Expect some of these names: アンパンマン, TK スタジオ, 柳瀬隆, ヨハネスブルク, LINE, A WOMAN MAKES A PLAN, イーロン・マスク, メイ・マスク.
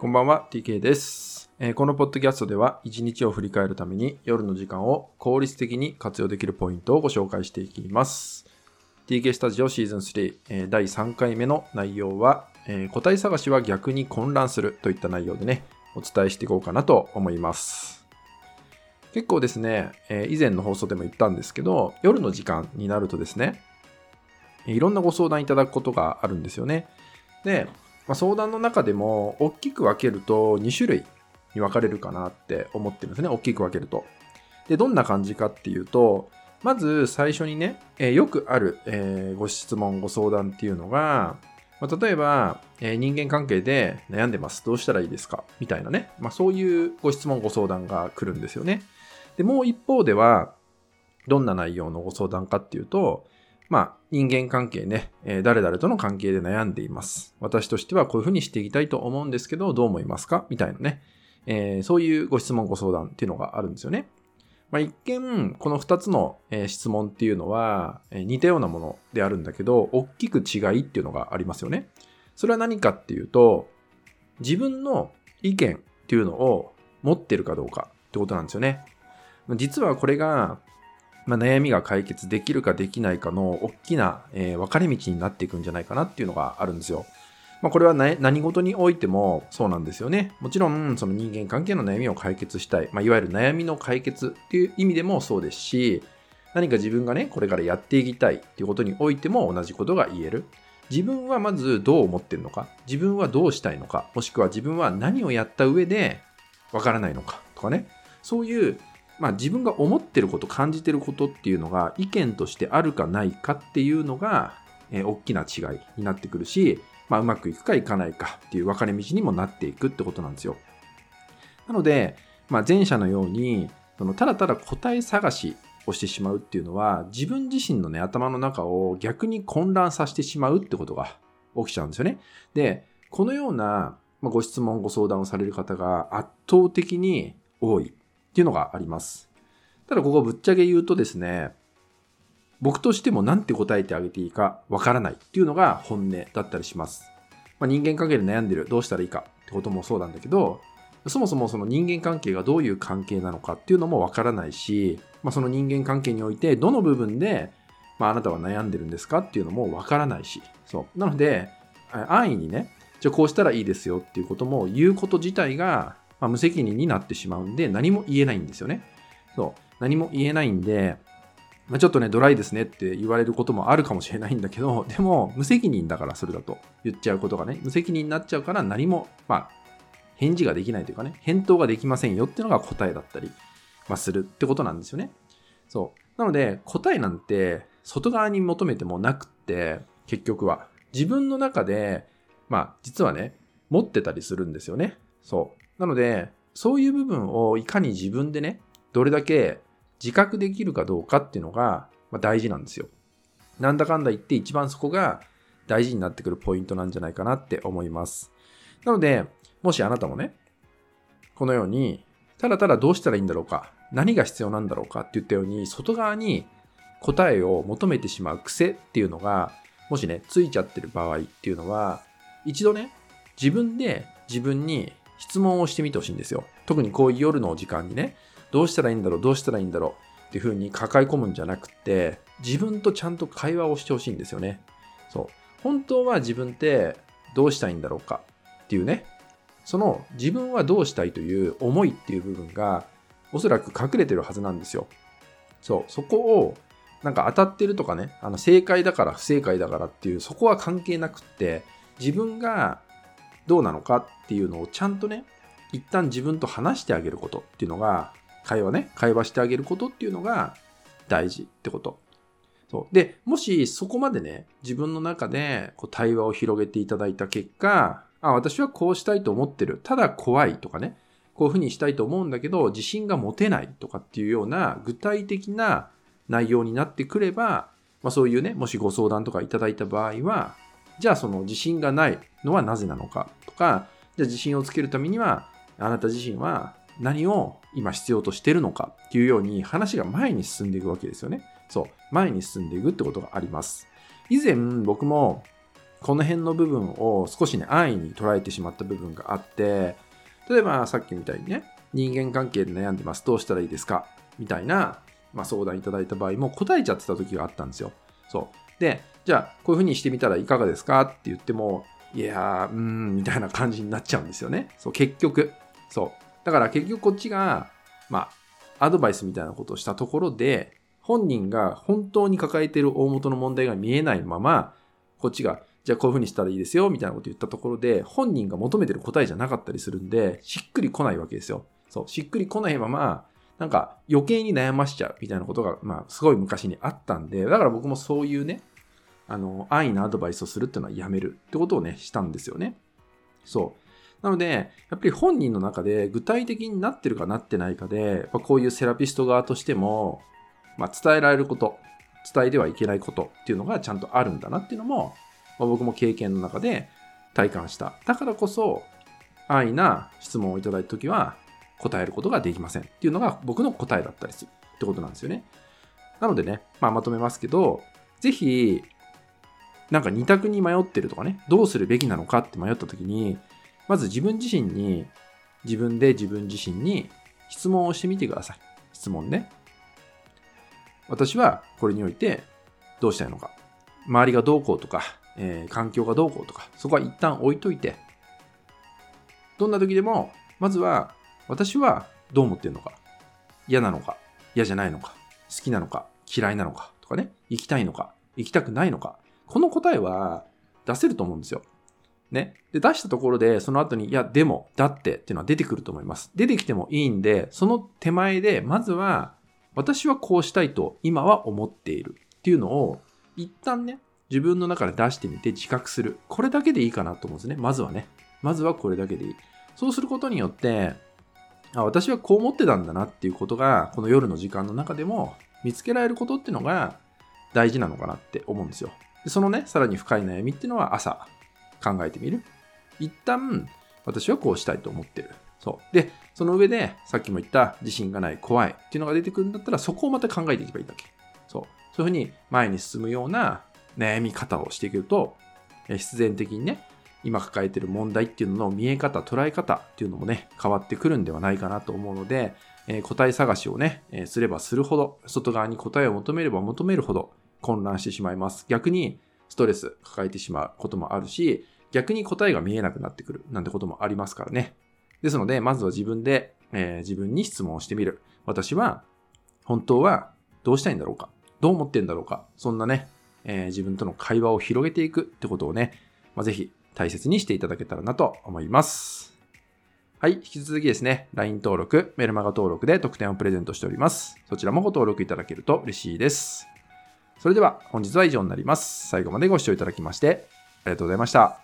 こんばんは、TK です。このポッドキャストでは一日を振り返るために夜の時間を効率的に活用できるポイントをご紹介していきます。TK スタジオシーズン3、第3回目の内容は、答え探しは逆に混乱するといった内容でね、お伝えしていこうかなと思います。結構ですね、以前の放送でも言ったんですけど、夜の時間になるとですね、いろんなご相談いただくことがあるんですよね。で、相談の中でも大きく分けると2種類に分かれるかなって思ってるんですね。大きく分けると。で、どんな感じかっていうと、まず最初にね、よくある、ご質問、ご相談っていうのが、例えば、人間関係で悩んでます。どうしたらいいですかみたいなね。そういうご質問、ご相談が来るんですよね。で、もう一方では、どんな内容のご相談かっていうと、人間関係ね、誰々との関係で悩んでいます。私としてはこういうふうにしていきたいと思うんですけど、どう思いますかみたいなね、そういうご質問、ご相談っていうのがあるんですよね。一見、この2つの質問っていうのは似たようなものであるんだけど、大きく違いっていうのがありますよね。それは何かっていうと、自分の意見っていうのを持ってるかどうかってことなんですよね。実はこれが、悩みが解決できるかできないかの大きな分かれ道になっていくんじゃないかなっていうのがあるんですよ。これは何事においてもそうなんですよね。もちろんその人間関係の悩みを解決したい、いわゆる悩みの解決っていう意味でもそうですし、何か自分がね、これからやっていきたいっていうことにおいても同じことが言える。自分はまずどう思ってるのか、自分はどうしたいのか、もしくは自分は何をやった上でわからないのかとかね、そういう自分が思ってること、感じてることっていうのが意見としてあるかないかっていうのが、大きな違いになってくるし、うまくいくかいかないかっていう分かれ道にもなっていくってことなんですよ。なので、前者のようにそのただただ答え探しをしてしまうっていうのは、自分自身のね、頭の中を逆に混乱させてしまうってことが起きちゃうんですよね。で、このようなご質問、ご相談をされる方が圧倒的に多いっていうのがあります。ただここぶっちゃけ言うとですね、僕としても何て答えてあげていいかわからないっていうのが本音だったりします。人間関係で悩んでる、どうしたらいいかってこともそうなんだけど、そもそもその人間関係がどういう関係なのかっていうのもわからないし、その人間関係においてどの部分で、あなたは悩んでるんですかっていうのもわからないし、そう。なので安易にね、じゃあこうしたらいいですよっていうことも言うこと自体が無責任になってしまうんで、何も言えないんですよね。そう。何も言えないんで、ちょっとね、ドライですねって言われることもあるかもしれないんだけど、でも無責任だから、それだと言っちゃうことがね、無責任になっちゃうから何も、返事ができないというかね、返答ができませんよっていうのが答えだったり、するってことなんですよね。そう。なので、答えなんて外側に求めてもなくって、結局は自分の中で、実はね、持ってたりするんですよね。そう。なので、そういう部分をいかに自分でね、どれだけ自覚できるかどうかっていうのが大事なんですよ。なんだかんだ言って一番そこが大事になってくるポイントなんじゃないかなって思います。なので、もしあなたもね、このように、ただただどうしたらいいんだろうか、何が必要なんだろうかって言ったように、外側に答えを求めてしまう癖っていうのが、もしね、ついちゃってる場合っていうのは、一度ね、自分で自分に質問をしてみてほしいんですよ。特にこういう夜の時間にね、どうしたらいいんだろう、どうしたらいいんだろうっていう風に抱え込むんじゃなくて、自分とちゃんと会話をしてほしいんですよね。そう。本当は自分ってどうしたいんだろうかっていうね、その自分はどうしたいという思いっていう部分がおそらく隠れてるはずなんですよ。そう。そこをなんか当たってるとかね、正解だから不正解だからっていうそこは関係なくって、自分がどうなのかっていうのをちゃんとね、一旦自分と話してあげることっていうのが、会話してあげることっていうのが大事ってこと。そう。で、もしそこまでね、自分の中で対話を広げていただいた結果、私はこうしたいと思ってる。ただ怖いとかね、こういうふうにしたいと思うんだけど、自信が持てないとかっていうような具体的な内容になってくれば、そういうね、もしご相談とかいただいた場合は、じゃあその自信がないのはなぜなのかとか、じゃあ自信をつけるためには、あなた自身は何を今必要としてるのかっていうように話が前に進んでいくわけですよね。そう。前に進んでいくってことがあります。以前僕もこの辺の部分を少しね安易に捉えてしまった部分があって、例えばさっきみたいにね、人間関係で悩んでます、どうしたらいいですかみたいな、相談いただいた場合も答えちゃってた時があったんですよ。そうで、じゃあこういう風にしてみたらいかがですかって言っても、いやーみたいな感じになっちゃうんですよね。そう、結局そうだから結局こっちがアドバイスみたいなことをしたところで、本人が本当に抱えている大元の問題が見えないまま、こっちがじゃあこういう風にしたらいいですよみたいなことを言ったところで、本人が求めてる答えじゃなかったりするんで、しっくりこないわけですよ。そう、しっくりこないままなんか余計に悩ましちゃうみたいなことが、すごい昔にあったんで、だから僕もそういうね、安易なアドバイスをするっていうのはやめるってことをね、したんですよね。そう。なので、やっぱり本人の中で具体的になってるかなってないかで、やっぱこういうセラピスト側としても、伝えられること、伝えてはいけないことっていうのがちゃんとあるんだなっていうのも、僕も経験の中で体感した。だからこそ、安易な質問をいただいたときは、答えることができませんっていうのが僕の答えだったりするってことなんですよね。なのでね、まとめますけど、ぜひなんか二択に迷ってるとかね、どうするべきなのかって迷った時に、まず自分自身に質問をしてみてください。質問ね。私はこれにおいてどうしたいのか。周りがどうこうとか、環境がどうこうとか、そこは一旦置いといて、どんな時でもまずは私はどう思ってるのか、嫌なのか、嫌じゃないのか、好きなのか、嫌いなのかとかね、行きたいのか、行きたくないのか、この答えは出せると思うんですよ。ね。で、出したところで、その後に、いや、でも、だっていうのは出てくると思います。出てきてもいいんで、その手前で、まずは、私はこうしたいと今は思っているっていうのを、一旦ね、自分の中で出してみて自覚する。これだけでいいかなと思うんですね。まずはね。まずはこれだけでいい。そうすることによって、私はこう思ってたんだなっていうことが、この夜の時間の中でも見つけられることっていうのが大事なのかなって思うんですよ。で、そのね、さらに深い悩みっていうのは朝考えてみる。一旦私はこうしたいと思ってる。そう。で、その上でさっきも言った自信がない、怖いっていうのが出てくるんだったら、そこをまた考えていけばいいだけ。そう。そういうふうに前に進むような悩み方をしていけると、必然的にね、今抱えている問題っていうのの見え方、捉え方っていうのもね、変わってくるんではないかなと思うので、答え探しをね、すればするほど、外側に答えを求めれば求めるほど混乱してしまいます。逆にストレス抱えてしまうこともあるし、逆に答えが見えなくなってくるなんてこともありますからね。ですので、まずは自分で、自分に質問をしてみる。私は本当はどうしたいんだろうか、どう思ってんだろうか、そんなね、自分との会話を広げていくってことをね、ぜひ大切にしていただけたらなと思います。はい、引き続きですね、LINE 登録、メルマガ登録で特典をプレゼントしております。そちらもご登録いただけると嬉しいです。それでは本日は以上になります。最後までご視聴いただきましてありがとうございました。